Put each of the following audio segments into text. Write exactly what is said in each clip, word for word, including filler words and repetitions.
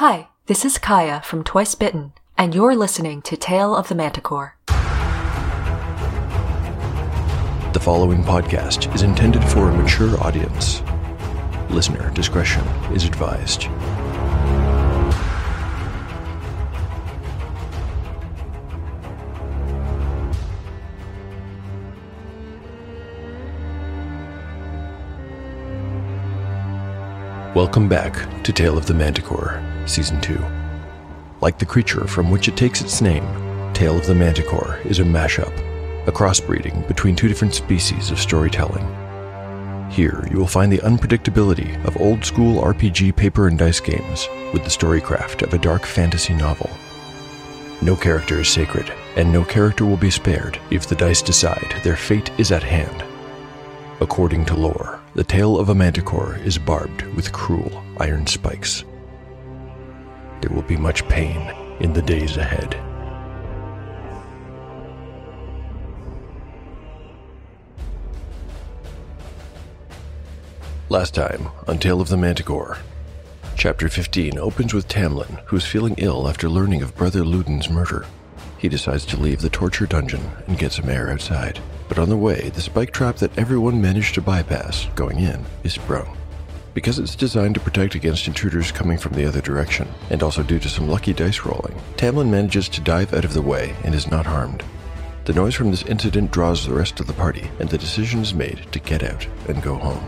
Hi, this is Kaya from Twice Bitten, and you're listening to Tale of the Manticore. The following podcast is intended for a mature audience. Listener discretion is advised. Welcome back to Tale of the Manticore, Season two. Like the creature from which it takes its name, Tale of the Manticore is a mashup, a crossbreeding between two different species of storytelling. Here you will find the unpredictability of old-school R P G paper and dice games with the storycraft of a dark fantasy novel. No character is sacred, and no character will be spared if the dice decide their fate is at hand. According to lore, the tail of a manticore is barbed with cruel iron spikes. There will be much pain in the days ahead. Last time on Tale of the Manticore, Chapter fifteen opens with Tamlin, who is feeling ill after learning of Brother Luden's murder. He decides to leave the torture dungeon and get some air outside. But on the way, the spike trap that everyone managed to bypass going in is sprung. Because it's designed to protect against intruders coming from the other direction, and also due to some lucky dice rolling, Tamlin manages to dive out of the way and is not harmed. The noise from this incident draws the rest of the party, and the decision is made to get out and go home.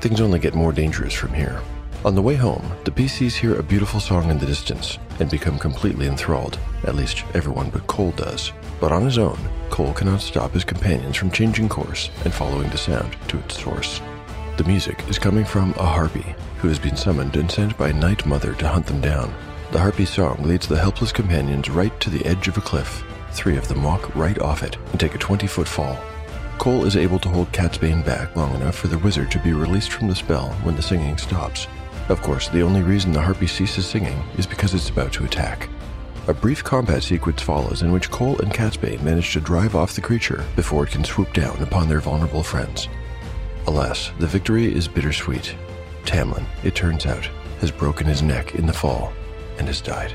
Things only get more dangerous from here. On the way home, the P Cs hear a beautiful song in the distance and become completely enthralled. At least everyone but Cole does. But on his own, Cole cannot stop his companions from changing course and following the sound to its source. The music is coming from a harpy, who has been summoned and sent by Night Mother to hunt them down. The harpy's song leads the helpless companions right to the edge of a cliff. Three of them walk right off it and take a twenty-foot fall. Cole is able to hold Catsbane back long enough for the wizard to be released from the spell when the singing stops. Of course, the only reason the harpy ceases singing is because it's about to attack. A brief combat sequence follows in which Cole and Catsbane manage to drive off the creature before it can swoop down upon their vulnerable friends. Alas, the victory is bittersweet. Tamlin, it turns out, has broken his neck in the fall and has died.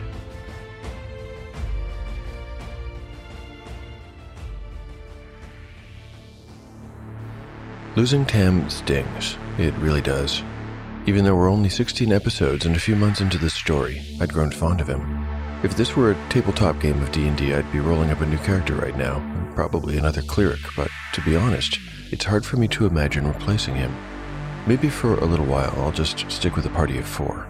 Losing Tam stings. It really does. Even though we're only sixteen episodes and a few months into this story, I'd grown fond of him. If this were a tabletop game of D and D, I'd be rolling up a new character right now, and probably another cleric, but to be honest, it's hard for me to imagine replacing him. Maybe for a little while, I'll just stick with a party of four.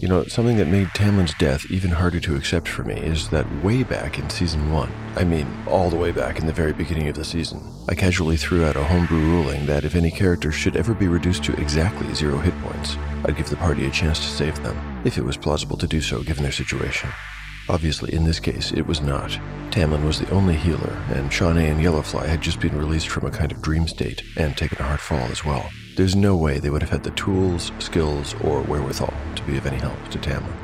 You know, something that made Tamlin's death even harder to accept for me is that way back in season one, I mean all the way back in the very beginning of the season, I casually threw out a homebrew ruling that if any character should ever be reduced to exactly zero hit points, I'd give the party a chance to save them, if it was plausible to do so given their situation. Obviously, in this case, it was not. Tamlin was the only healer, and Shaunae and Yellowfly had just been released from a kind of dream state and taken a hard fall as well. There's no way they would have had the tools, skills, or wherewithal to be of any help to Tamlin.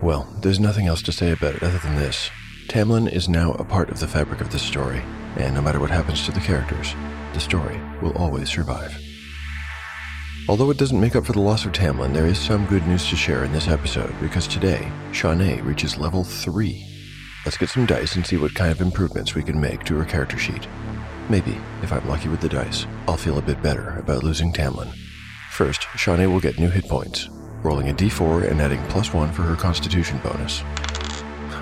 Well, there's nothing else to say about it other than this. Tamlin is now a part of the fabric of this story, and no matter what happens to the characters, the story will always survive. Although it doesn't make up for the loss of Tamlin, there is some good news to share in this episode, because today, Shaunae reaches level three. Let's get some dice and see what kind of improvements we can make to her character sheet. Maybe, if I'm lucky with the dice, I'll feel a bit better about losing Tamlin. First, Shaunae will get new hit points, rolling a d four and adding plus one for her constitution bonus.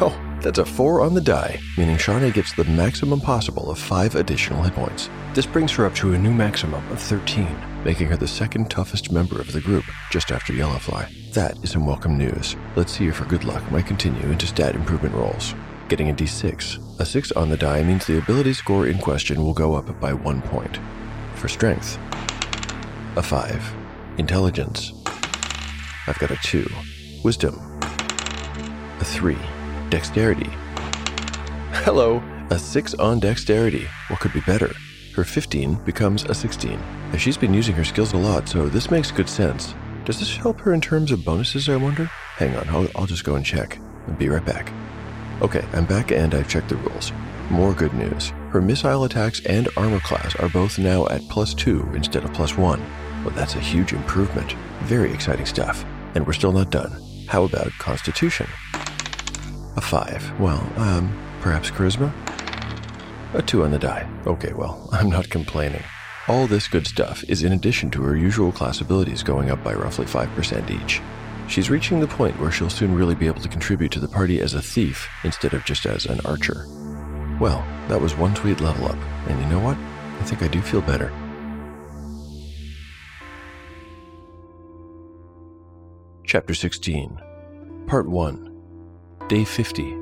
Oh, that's a four on the die, meaning Shaunae gets the maximum possible of five additional hit points. This brings her up to a new maximum of thirteen. Making her the second toughest member of the group, just after Yellowfly. That is some welcome news. Let's see if her good luck might continue into stat improvement rolls. Getting a d six. A six on the die means the ability score in question will go up by one point. For strength, a five. Intelligence, I've got a two. Wisdom, a three. Dexterity, hello, a six on dexterity. What could be better? Her fifteen becomes a sixteen, and she's been using her skills a lot, so this makes good sense. Does this help her in terms of bonuses, I wonder? Hang on, I'll, I'll just go and check. I'll be right back. Okay, I'm back and I've checked the rules. More good news. Her missile attacks and armor class are both now at plus two instead of plus one. Well, that's a huge improvement. Very exciting stuff. And we're still not done. How about Constitution? A five. Well, um, perhaps Charisma? A two on the die. Okay, well, I'm not complaining. All this good stuff is in addition to her usual class abilities going up by roughly five percent each. She's reaching the point where she'll soon really be able to contribute to the party as a thief instead of just as an archer. Well, that was one sweet level up, and you know what? I think I do feel better. Chapter sixteen, Part one, Day fifty,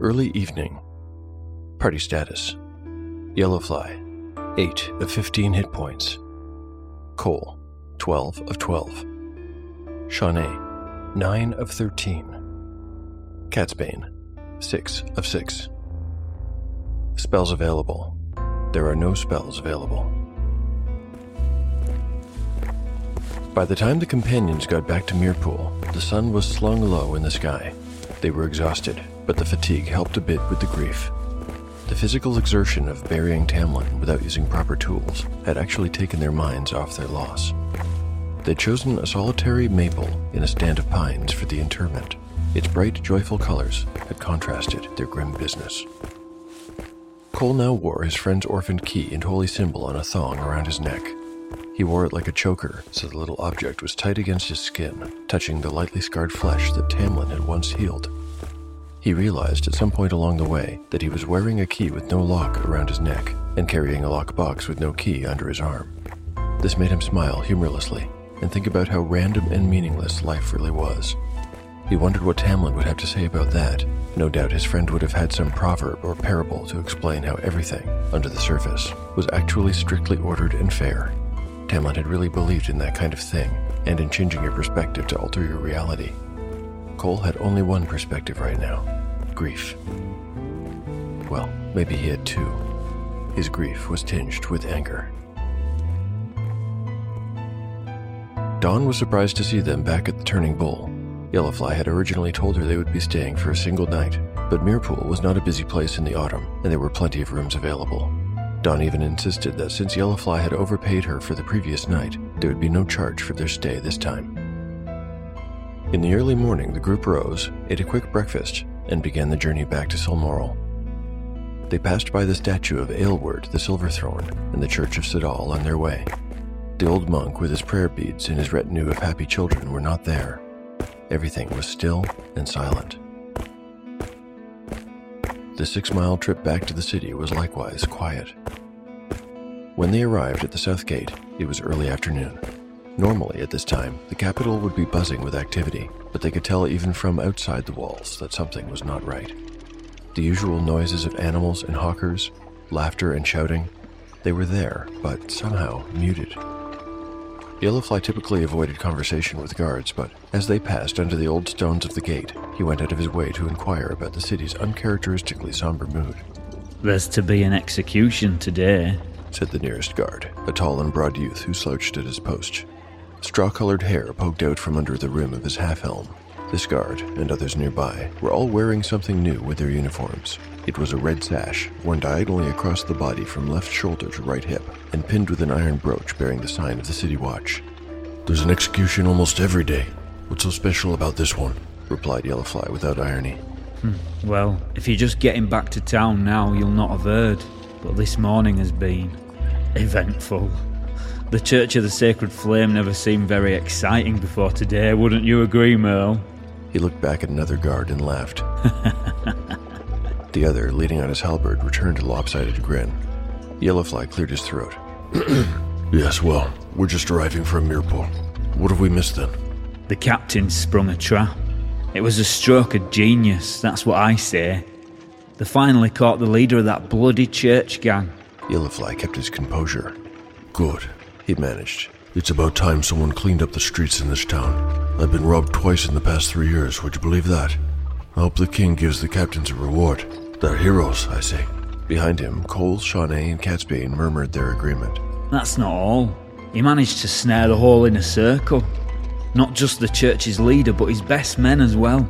Early Evening. Party status: Yellowfly, eight of fifteen hit points. Cole, twelve of twelve. Shaunae, nine of thirteen. Catsbane, six of six. Spells available. There are no spells available. By the time the companions got back to Mirpool, the sun was slung low in the sky. They were exhausted, but the fatigue helped a bit with the grief. The physical exertion of burying Tamlin without using proper tools had actually taken their minds off their loss. They'd chosen a solitary maple in a stand of pines for the interment. Its bright, joyful colors had contrasted their grim business. Cole now wore his friend's orphaned key and holy symbol on a thong around his neck. He wore it like a choker, so the little object was tight against his skin, touching the lightly scarred flesh that Tamlin had once healed. He realized at some point along the way that he was wearing a key with no lock around his neck and carrying a lockbox with no key under his arm. This made him smile humorlessly and think about how random and meaningless life really was. He wondered what Tamlin would have to say about that. No doubt his friend would have had some proverb or parable to explain how everything, under the surface, was actually strictly ordered and fair. Tamlin had really believed in that kind of thing, and in changing your perspective to alter your reality. Cole had only one perspective right now: grief. Well, maybe he had two. His grief was tinged with anger. Dawn was surprised to see them back at the Turning Bull. Yellowfly had originally told her they would be staying for a single night, but Mirpool was not a busy place in the autumn, and there were plenty of rooms available. Dawn even insisted that since Yellowfly had overpaid her for the previous night, there would be no charge for their stay this time. In the early morning, the group rose, ate a quick breakfast, and began the journey back to Silmoral. They passed by the statue of Aylward the Silverthorn and the Church of Sidal on their way. The old monk with his prayer beads and his retinue of happy children were not there. Everything was still and silent. The six-mile trip back to the city was likewise quiet. When they arrived at the south gate, it was early afternoon. Normally, at this time, the capital would be buzzing with activity, but they could tell even from outside the walls that something was not right. The usual noises of animals and hawkers, laughter and shouting, they were there, but somehow muted. Yellowfly typically avoided conversation with guards, but as they passed under the old stones of the gate, he went out of his way to inquire about the city's uncharacteristically somber mood. "There's to be an execution today," said the nearest guard, a tall and broad youth who slouched at his post. Straw-colored hair poked out from under the rim of his half-helm. This guard, and others nearby, were all wearing something new with their uniforms. It was a red sash, worn diagonally across the body from left shoulder to right hip, and pinned with an iron brooch bearing the sign of the city watch. "There's an execution almost every day. What's so special about this one?" replied Yellowfly without irony. Hmm. "Well, if you're just getting back to town now, you'll not have heard, but this morning has been eventful. The Church of the Sacred Flame never seemed very exciting before today, wouldn't you agree, Merle?" He looked back at another guard and laughed. The other, leaning on his halberd, returned a lopsided grin. Yellowfly cleared his throat. "Yes, well, we're just arriving from Mirpool. What have we missed, then?" "The captain sprung a trap. It was a stroke of genius, that's what I say. They finally caught the leader of that bloody church gang." Yellowfly kept his composure. "Good," he managed. "It's about time someone cleaned up the streets in this town. I've been robbed twice in the past three years, would you believe that? I hope the king gives the captains a reward. They're heroes, I say." Behind him, Cole, Shaunae, and Catsbane murmured their agreement. "That's not all. He managed to snare the whole inner circle. Not just the church's leader, but his best men as well.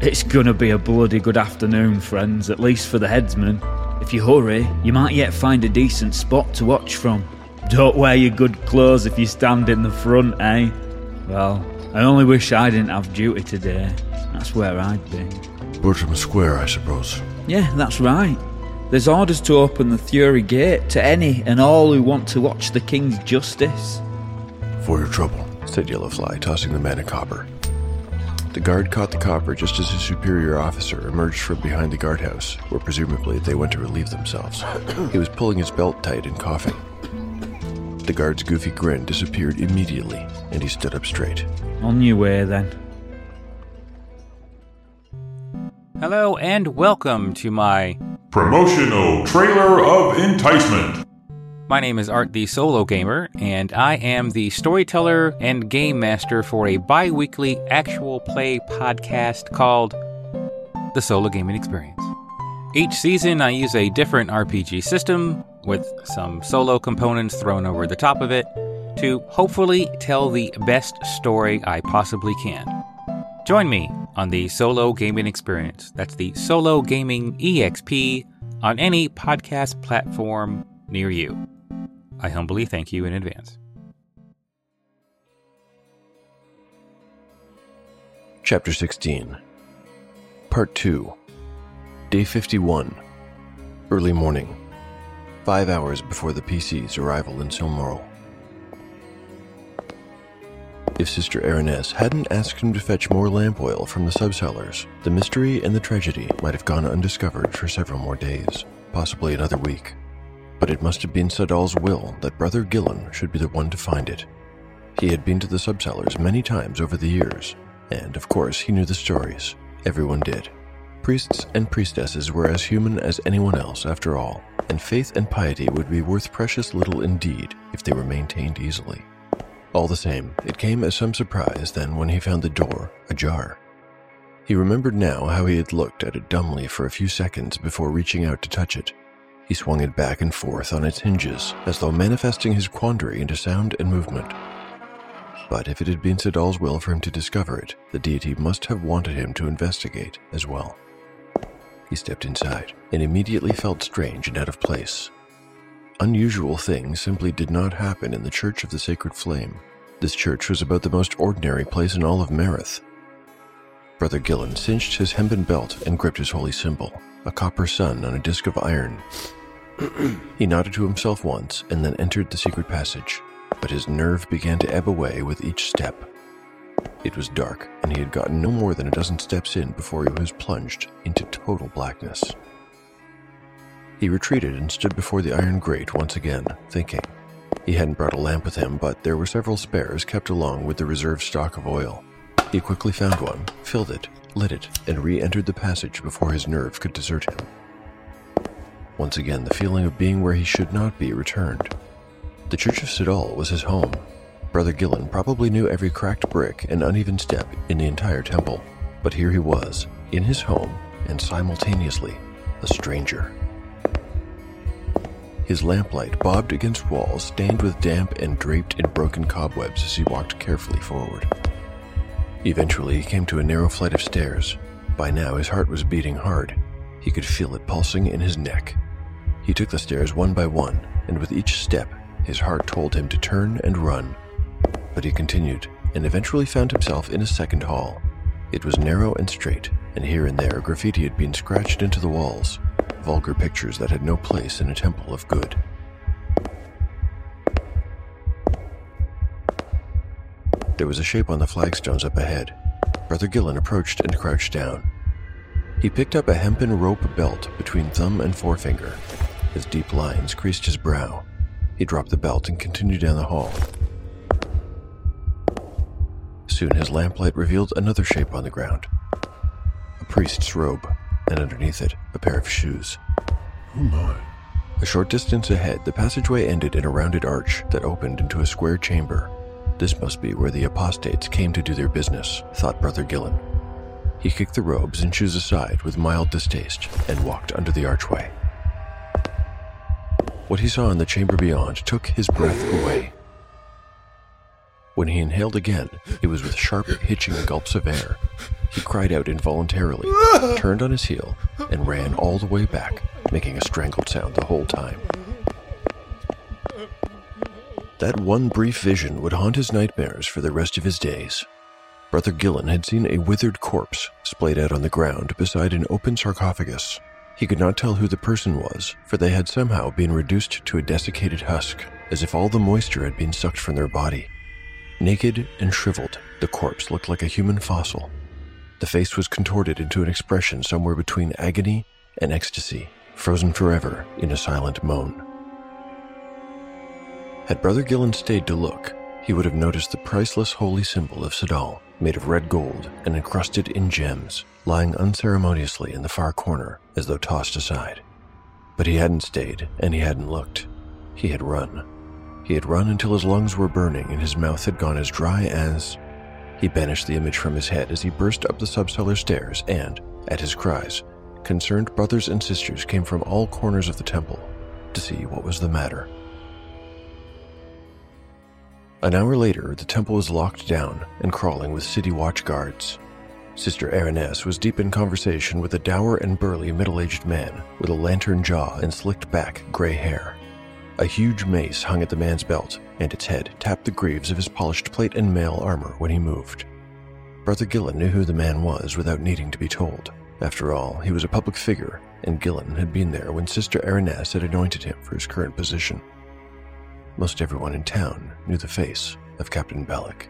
It's gonna be a bloody good afternoon, friends, at least for the headsman. If you hurry, you might yet find a decent spot to watch from. Don't wear your good clothes if you stand in the front, eh? Well, I only wish I didn't have duty today. That's where I'd be. Portima Square, I suppose. Yeah, that's right. There's orders to open the Fury Gate to any and all who want to watch the King's justice. For your trouble, said Yellowfly, tossing the man a copper. The guard caught the copper just as his superior officer emerged from behind the guardhouse, where presumably they went to relieve themselves. He was pulling his belt tight and coughing. The guard's goofy grin disappeared immediately, and he stood up straight. On your way, then. Hello, and welcome to my promotional trailer of enticement. My name is Art the Solo Gamer, and I am the storyteller and game master for a bi-weekly actual play podcast called The Solo Gaming Experience. Each season, I use a different R P G system, with some solo components thrown over the top of it, to hopefully tell the best story I possibly can. Join me on the Solo Gaming Experience. That's the Solo Gaming E X P on any podcast platform near you. I humbly thank you in advance. Chapter sixteen, Part two, Day fifty-one, Early Morning, five hours before the P C's arrival in Silmoral. If Sister Araness hadn't asked him to fetch more lamp oil from the subcellars, the mystery and the tragedy might have gone undiscovered for several more days, possibly another week. But it must have been Sadal's will that Brother Gillen should be the one to find it. He had been to the subcellars many times over the years, and of course he knew the stories. Everyone did. Priests and priestesses were as human as anyone else, after all, and faith and piety would be worth precious little indeed if they were maintained easily. All the same, it came as some surprise then when he found the door ajar. He remembered now how he had looked at it dumbly for a few seconds before reaching out to touch it. He swung it back and forth on its hinges, as though manifesting his quandary into sound and movement. But if it had been Sadal's will for him to discover it, the deity must have wanted him to investigate as well. He stepped inside, and immediately felt strange and out of place. Unusual things simply did not happen in the Church of the Sacred Flame. This church was about the most ordinary place in all of Merith. Brother Gillen cinched his hempen belt and gripped his holy symbol, a copper sun on a disc of iron. He nodded to himself once and then entered the secret passage, but his nerve began to ebb away with each step. It was dark, and he had gotten no more than a dozen steps in before he was plunged into total blackness. He retreated and stood before the iron grate once again, thinking. He hadn't brought a lamp with him, but there were several spares kept along with the reserve stock of oil. He quickly found one, filled it, lit it, and re-entered the passage before his nerve could desert him. Once again, the feeling of being where he should not be returned. The Church of Sidal was his home. Brother Gillen probably knew every cracked brick and uneven step in the entire temple, but here he was, in his home, and simultaneously, a stranger. His lamplight bobbed against walls stained with damp and draped in broken cobwebs as he walked carefully forward. Eventually, he came to a narrow flight of stairs. By now, his heart was beating hard. He could feel it pulsing in his neck. He took the stairs one by one, and with each step, his heart told him to turn and run. But he continued, and eventually found himself in a second hall. It was narrow and straight, and here and there graffiti had been scratched into the walls, vulgar pictures that had no place in a temple of good. There was a shape on the flagstones up ahead. Brother Gillen approached and crouched down. He picked up a hempen rope belt between thumb and forefinger. His deep lines creased his brow. He dropped the belt and continued down the hall. Soon his lamplight revealed another shape on the ground. A priest's robe, and underneath it, a pair of shoes. Oh my. A short distance ahead, the passageway ended in a rounded arch that opened into a square chamber. This must be where the apostates came to do their business, thought Brother Gillen. He kicked the robes and shoes aside with mild distaste and walked under the archway. What he saw in the chamber beyond took his breath away. When he inhaled again, it was with sharp, hitching gulps of air. He cried out involuntarily, turned on his heel, and ran all the way back, making a strangled sound the whole time. That one brief vision would haunt his nightmares for the rest of his days. Brother Gillen had seen a withered corpse splayed out on the ground beside an open sarcophagus. He could not tell who the person was, for they had somehow been reduced to a desiccated husk, as if all the moisture had been sucked from their body. Naked and shriveled, the corpse looked like a human fossil. The face was contorted into an expression somewhere between agony and ecstasy, frozen forever in a silent moan. Had Brother Gillen stayed to look, he would have noticed the priceless holy symbol of Sadal, made of red gold and encrusted in gems, lying unceremoniously in the far corner as though tossed aside. But he hadn't stayed, and he hadn't looked. He had run. He had run until his lungs were burning and his mouth had gone as dry as... He banished the image from his head as he burst up the subcellar stairs and, at his cries, concerned brothers and sisters came from all corners of the temple to see what was the matter. An hour later, the temple was locked down and crawling with city watch guards. Sister Araness was deep in conversation with a dour and burly middle-aged man with a lantern jaw and slicked-back gray hair. A huge mace hung at the man's belt, and its head tapped the greaves of his polished plate and mail armor when he moved. Brother Gillen knew who the man was without needing to be told. After all, he was a public figure, and Gillen had been there when Sister Araness had anointed him for his current position. Most everyone in town knew the face of Captain Belloc.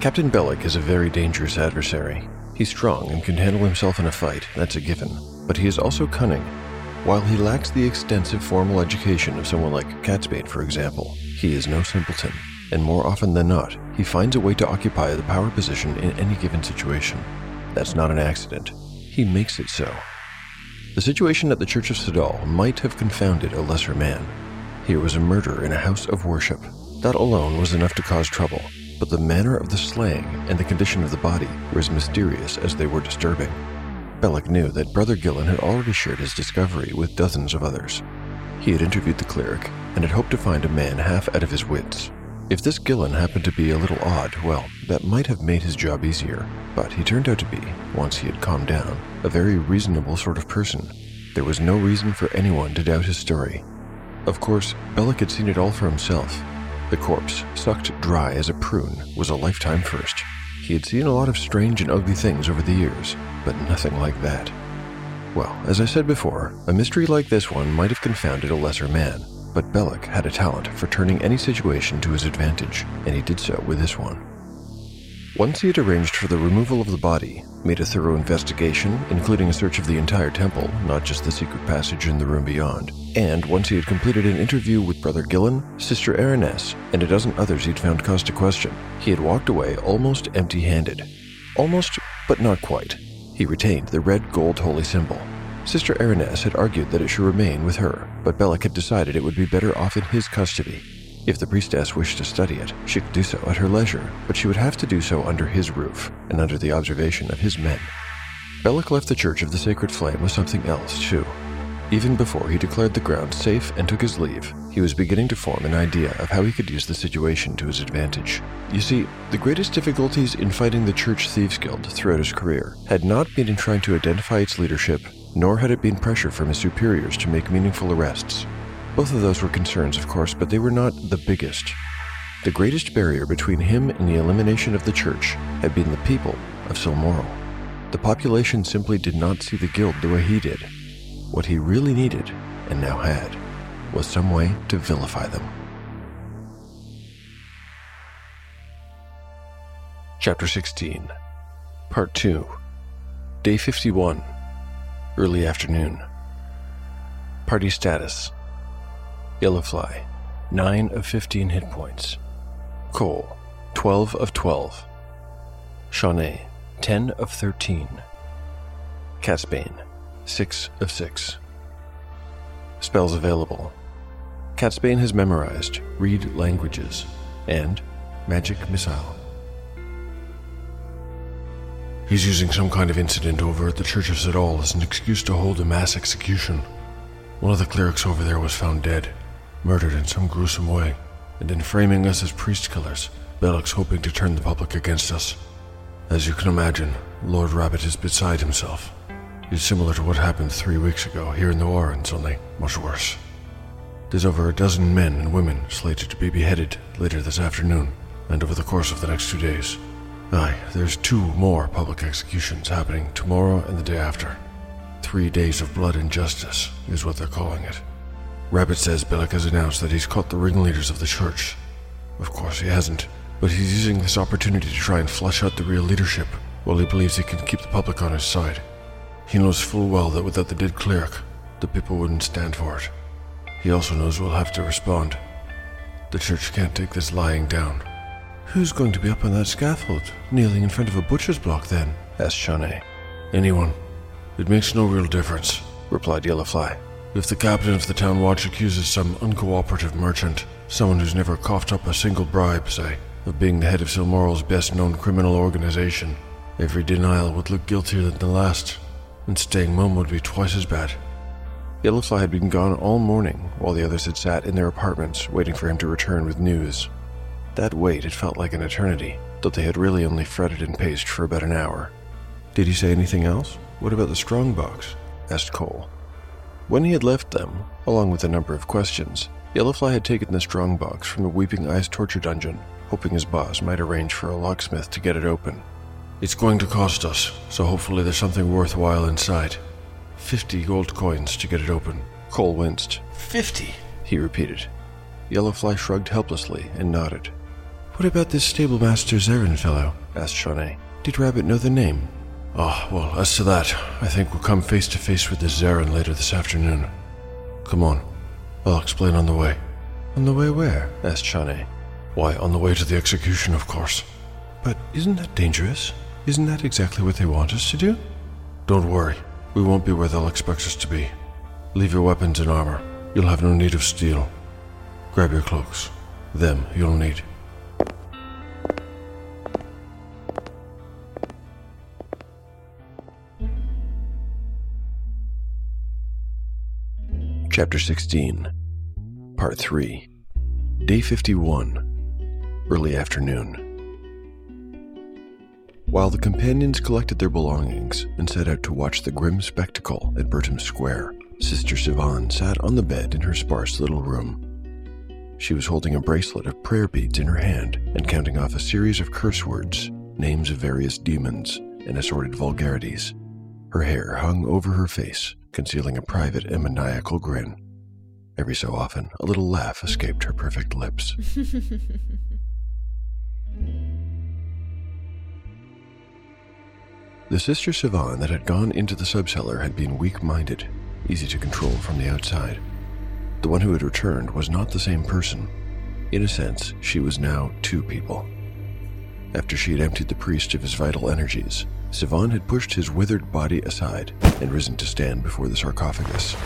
Captain Belloc is a very dangerous adversary. He's strong and can handle himself in a fight, that's a given, but he is also cunning. While he lacks the extensive formal education of someone like Catsbane, for example, he is no simpleton, and more often than not, he finds a way to occupy the power position in any given situation. That's not an accident. He makes it so. The situation at the Church of Sidal might have confounded a lesser man. Here was a murder in a house of worship. That alone was enough to cause trouble, but the manner of the slaying and the condition of the body were as mysterious as they were disturbing. Belloc knew that Brother Gillen had already shared his discovery with dozens of others. He had interviewed the cleric and had hoped to find a man half out of his wits. If this Gillen happened to be a little odd, well, that might have made his job easier, but he turned out to be, once he had calmed down, a very reasonable sort of person. There was no reason for anyone to doubt his story. Of course, Belloc had seen it all for himself. The corpse, sucked dry as a prune, was a lifetime first. He had seen a lot of strange and ugly things over the years, but nothing like that. Well, as I said before, a mystery like this one might have confounded a lesser man, but Belloc had a talent for turning any situation to his advantage, and he did so with this one. Once he had arranged for the removal of the body, made a thorough investigation, including a search of the entire temple, not just the secret passage in the room beyond, and once he had completed an interview with Brother Gillen, Sister Araness, and a dozen others he'd found cause to question, he had walked away almost empty-handed. Almost, but not quite. He retained the red-gold holy symbol. Sister Araness had argued that it should remain with her, but Belloc had decided it would be better off in his custody. If the priestess wished to study it, she could do so at her leisure, but she would have to do so under his roof and under the observation of his men. Belloc left the Church of the Sacred Flame with something else, too. Even before he declared the ground safe and took his leave, he was beginning to form an idea of how he could use the situation to his advantage. You see, the greatest difficulties in fighting the Church Thieves Guild throughout his career had not been in trying to identify its leadership, nor had it been pressure from his superiors to make meaningful arrests. Both of those were concerns, of course, but they were not the biggest. The greatest barrier between him and the elimination of the church had been the people of Silmoral. The population simply did not see the guild the way he did. What he really needed, and now had, was some way to vilify them. Chapter sixteen, Part two, Day fifty-one, Early Afternoon. Party Status: Yellowfly, nine of fifteen hit points. Cole, twelve of twelve. Shaunae, ten of thirteen. Catsbane, six of six. Spells available: Catsbane has memorized Read Languages and Magic Missile. He's using some kind of incident over at the Church of Sidal as an excuse to hold a mass execution. One of the clerics over there was found dead, murdered in some gruesome way, and in framing us as priest killers, Belloc's hoping to turn the public against us. As you can imagine, Lord Rabbit is beside himself. It's similar to what happened three weeks ago here in the Warrens, only much worse. There's over a dozen men and women slated to be beheaded later this afternoon, and over the course of the next two days. Aye, there's two more public executions happening tomorrow and the day after. Three days of blood and justice is what they're calling it. Rabbit says Belloc has announced that he's caught the ringleaders of the church. Of course he hasn't, but he's using this opportunity to try and flush out the real leadership, while he believes he can keep the public on his side. He knows full well that without the dead cleric, the people wouldn't stand for it. He also knows we'll have to respond. The church can't take this lying down. Who's going to be up on that scaffold, kneeling in front of a butcher's block then? Asked Shaunae. Anyone. It makes no real difference, replied Yellowfly. If the captain of the town watch accuses some uncooperative merchant, someone who's never coughed up a single bribe, say, of being the head of Silmoral's best-known criminal organization, every denial would look guiltier than the last, and staying mum would be twice as bad. Yellowfly had been gone all morning, while the others had sat in their apartments waiting for him to return with news. That wait had felt like an eternity, though they had really only fretted and paced for about an hour. Did he say anything else? What about the strongbox? Asked Cole. When he had left them, along with a number of questions, Yellowfly had taken the strongbox from the Weeping Eyes torture dungeon, hoping his boss might arrange for a locksmith to get it open. It's going to cost us, so hopefully there's something worthwhile inside. Fifty gold coins to get it open. Cole winced. Fifty? He repeated. Yellowfly shrugged helplessly and nodded. What about this stablemaster Zeran fellow? Asked Shaunae. Did Rabbit know the name? Ah, oh, well, as to that, I think we'll come face to face with this Zeran later this afternoon. Come on. I'll explain on the way. On the way where? Asked Shaunae. Why, on the way to the execution, of course. But isn't that dangerous? Isn't that exactly what they want us to do? Don't worry. We won't be where they'll expect us to be. Leave your weapons and armor. You'll have no need of steel. Grab your cloaks. Them you'll need. Chapter sixteen, Part three, Day fifty-one, Early Afternoon. While the companions collected their belongings and set out to watch the grim spectacle at Burton Square, Sister Sivan sat on the bed in her sparse little room. She was holding a bracelet of prayer beads in her hand and counting off a series of curse words, names of various demons, and assorted vulgarities. Her hair hung over her face, concealing a private and maniacal grin. Every so often, a little laugh escaped her perfect lips. The Sister Sivan that had gone into the sub-cellar had been weak-minded, easy to control from the outside. The one who had returned was not the same person. In a sense, she was now two people. After she had emptied the priest of his vital energies, Sivan had pushed his withered body aside and risen to stand before the sarcophagus.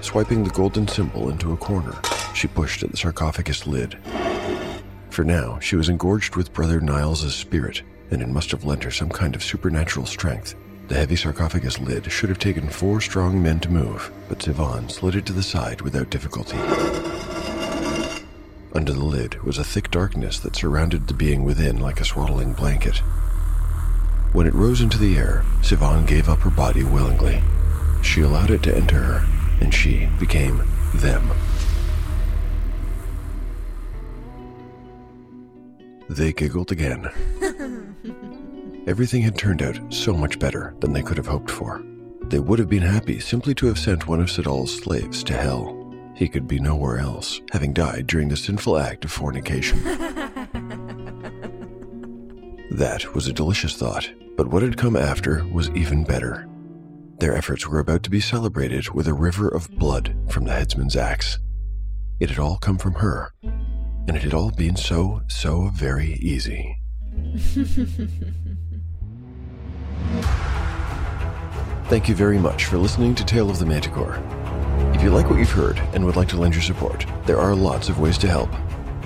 Swiping the golden symbol into a corner, she pushed at the sarcophagus lid. For now, she was engorged with Brother Niles' spirit, and it must have lent her some kind of supernatural strength. The heavy sarcophagus lid should have taken four strong men to move, but Sivan slid it to the side without difficulty. Under the lid was a thick darkness that surrounded the being within like a swaddling blanket. When it rose into the air, Sivan gave up her body willingly. She allowed it to enter her, and she became them. They giggled again. Everything had turned out so much better than they could have hoped for. They would have been happy simply to have sent one of Sadal's slaves to hell. He could be nowhere else, having died during the sinful act of fornication. That was a delicious thought, but what had come after was even better. Their efforts were about to be celebrated with a river of blood from the headsman's axe. It had all come from her, and it had all been so, so very easy. Thank you very much for listening to Tale of the Manticore. If you like what you've heard and would like to lend your support, there are lots of ways to help.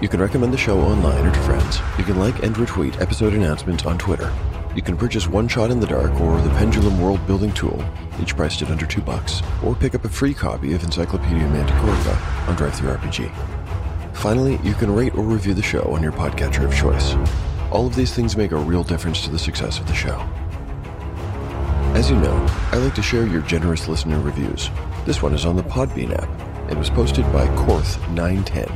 You can recommend the show online or to friends. You can like and retweet episode announcements on Twitter. You can purchase One Shot in the Dark or the Pendulum World Building Tool, each priced at under two bucks, or pick up a free copy of Encyclopedia Manticorica on DriveThruRPG. Finally, you can rate or review the show on your podcatcher of choice. All of these things make a real difference to the success of the show. As you know, I like to share your generous listener reviews. This one is on the Podbean app, and was posted by Korth nine ten.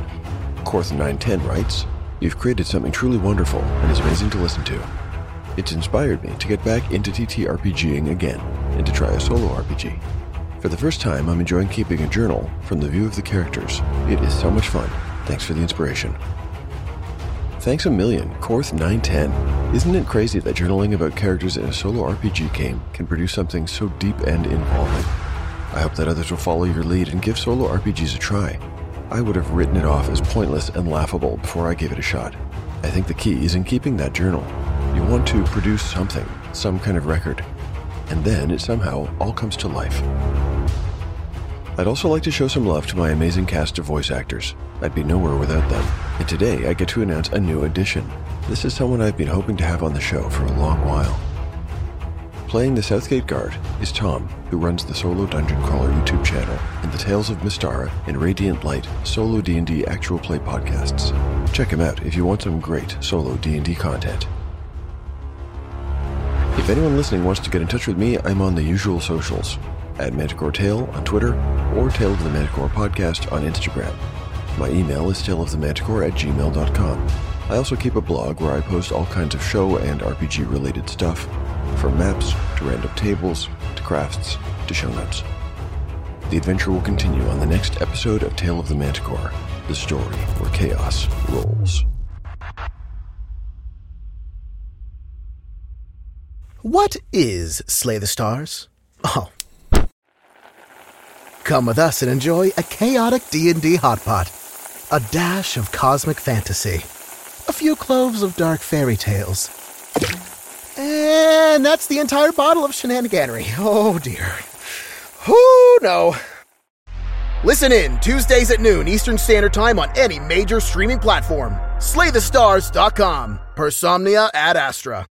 Korth nine ten writes, "You've created something truly wonderful and is amazing to listen to. It's inspired me to get back into T T R P G ing again and to try a solo R P G. For the first time, I'm enjoying keeping a journal from the view of the characters. It is so much fun. Thanks for the inspiration." Thanks a million, Korth nine ten. Isn't it crazy that journaling about characters in a solo R P G game can produce something so deep and involving? I hope that others will follow your lead and give solo R P Gs a try. I would have written it off as pointless and laughable before I gave it a shot. I think the key is in keeping that journal. You want to produce something, some kind of record, and then it somehow all comes to life. I'd also like to show some love to my amazing cast of voice actors. I'd be nowhere without them. And today I get to announce a new addition. This is someone I've been hoping to have on the show for a long while. Playing the Southgate Guard is Tom, who runs the Solo Dungeon Crawler YouTube channel and the Tales of Mistara and Radiant Light Solo D and D actual play podcasts. Check him out if you want some great solo D and D content. If anyone listening wants to get in touch with me, I'm on the usual socials, at Manticore Tale on Twitter or Tale of the Manticore Podcast on Instagram. My email is taleofthemanticore at gmail dot com. I also keep a blog where I post all kinds of show and R P G-related stuff, from maps to random tables to crafts to show notes. The adventure will continue on the next episode of Tale of the Manticore, the story where chaos rolls. What is Slay the Stars? Oh. Come with us and enjoy a chaotic D and D hot pot, a dash of cosmic fantasy, a few cloves of dark fairy tales, and that's the entire bottle of shenaniganery. Oh dear. Oh no. Listen in Tuesdays at noon Eastern Standard Time on any major streaming platform. slay the stars dot com. Persomnia ad Astra.